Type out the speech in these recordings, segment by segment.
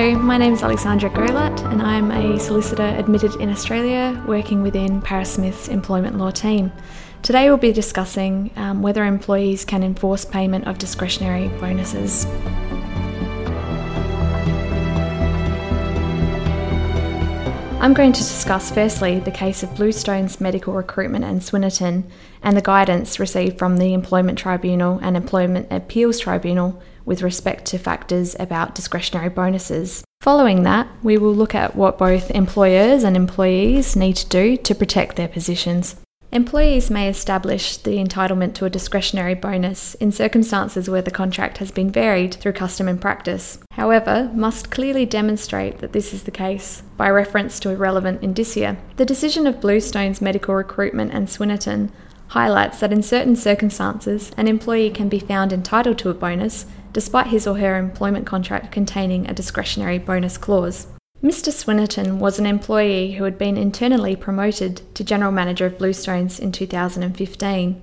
Hello, my name is Alexandra Gorlatt and I'm a solicitor admitted in Australia working within Paris Smith's employment law team. Today we'll be discussing whether employees can enforce payment of discretionary bonuses. I'm going to discuss firstly the case of Bluestone's Medical Recruitment and Swinnerton and the guidance received from the Employment Tribunal and Employment Appeals Tribunal with respect to factors about discretionary bonuses. Following that, we will look at what both employers and employees need to do to protect their positions. Employees may establish the entitlement to a discretionary bonus in circumstances where the contract has been varied through custom and practice. However, must clearly demonstrate that this is the case by reference to a relevant indicia. The decision of Bluestone's Medical Recruitment and Swinnerton highlights that in certain circumstances, an employee can be found entitled to a bonus despite his or her employment contract containing a discretionary bonus clause. Mr Swinnerton was an employee who had been internally promoted to General Manager of Bluestones in 2015.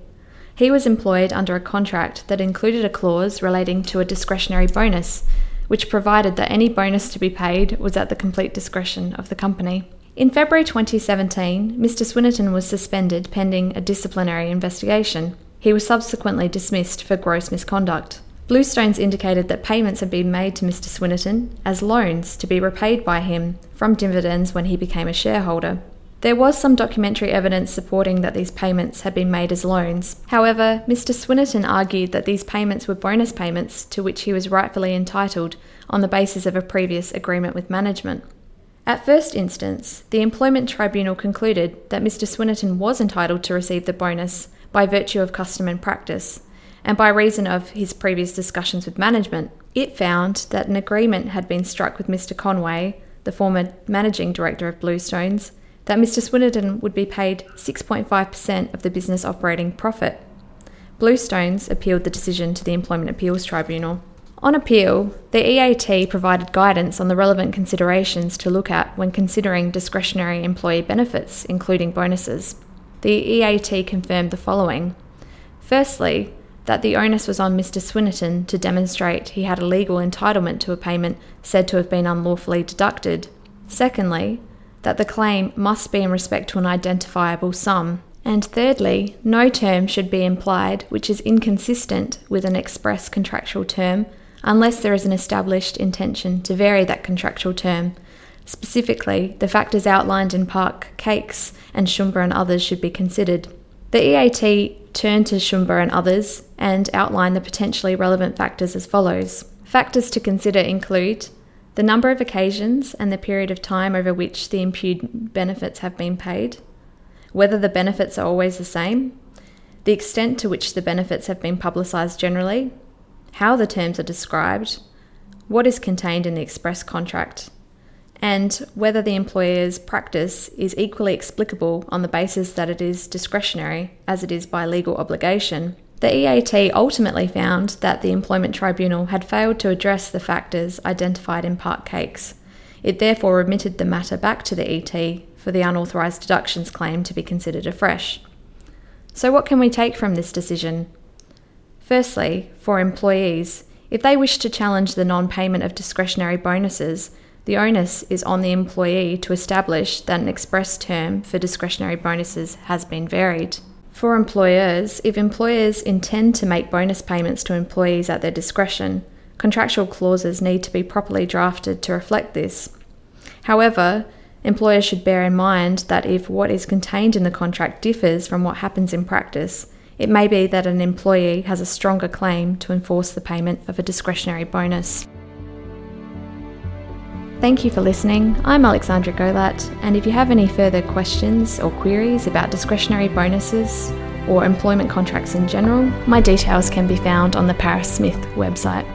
He was employed under a contract that included a clause relating to a discretionary bonus, which provided that any bonus to be paid was at the complete discretion of the company. In February 2017, Mr Swinnerton was suspended pending a disciplinary investigation. He was subsequently dismissed for gross misconduct. Bluestones indicated that payments had been made to Mr Swinnerton as loans to be repaid by him from dividends when he became a shareholder. There was some documentary evidence supporting that these payments had been made as loans. However, Mr Swinnerton argued that these payments were bonus payments to which he was rightfully entitled on the basis of a previous agreement with management. At first instance, the Employment Tribunal concluded that Mr Swinnerton was entitled to receive the bonus by virtue of custom and practice, and by reason of his previous discussions with management. It found that an agreement had been struck with Mr Conway, the former managing director of Bluestones, that Mr Swinnerton would be paid 6.5% of the business operating profit. Bluestones appealed the decision to the Employment Appeals Tribunal. On appeal, the EAT provided guidance on the relevant considerations to look at when considering discretionary employee benefits, including bonuses. The EAT confirmed the following. Firstly, that the onus was on Mr Swinnerton to demonstrate he had a legal entitlement to a payment said to have been unlawfully deducted. Secondly, that the claim must be in respect to an identifiable sum. And thirdly, no term should be implied which is inconsistent with an express contractual term unless there is an established intention to vary that contractual term. Specifically, the factors outlined in Park Cakes and Schumber and others should be considered. The EAT turned to Shumba and others and outlined the potentially relevant factors as follows. Factors to consider include the number of occasions and the period of time over which the imputed benefits have been paid, whether the benefits are always the same, the extent to which the benefits have been publicised generally, how the terms are described, what is contained in the express contract, and whether the employer's practice is equally explicable on the basis that it is discretionary, as it is by legal obligation. The EAT ultimately found that the Employment Tribunal had failed to address the factors identified in Park Cakes. It therefore remitted the matter back to the ET for the unauthorised deductions claim to be considered afresh. So what can we take from this decision? Firstly, for employees, if they wish to challenge the non-payment of discretionary bonuses, the onus is on the employee to establish that an express term for discretionary bonuses has been varied. For employers, if employers intend to make bonus payments to employees at their discretion, contractual clauses need to be properly drafted to reflect this. However, employers should bear in mind that if what is contained in the contract differs from what happens in practice, it may be that an employee has a stronger claim to enforce the payment of a discretionary bonus. Thank you for listening. I'm Alexandra Gorlatt, and if you have any further questions or queries about discretionary bonuses or employment contracts in general, my details can be found on the Paris Smith website.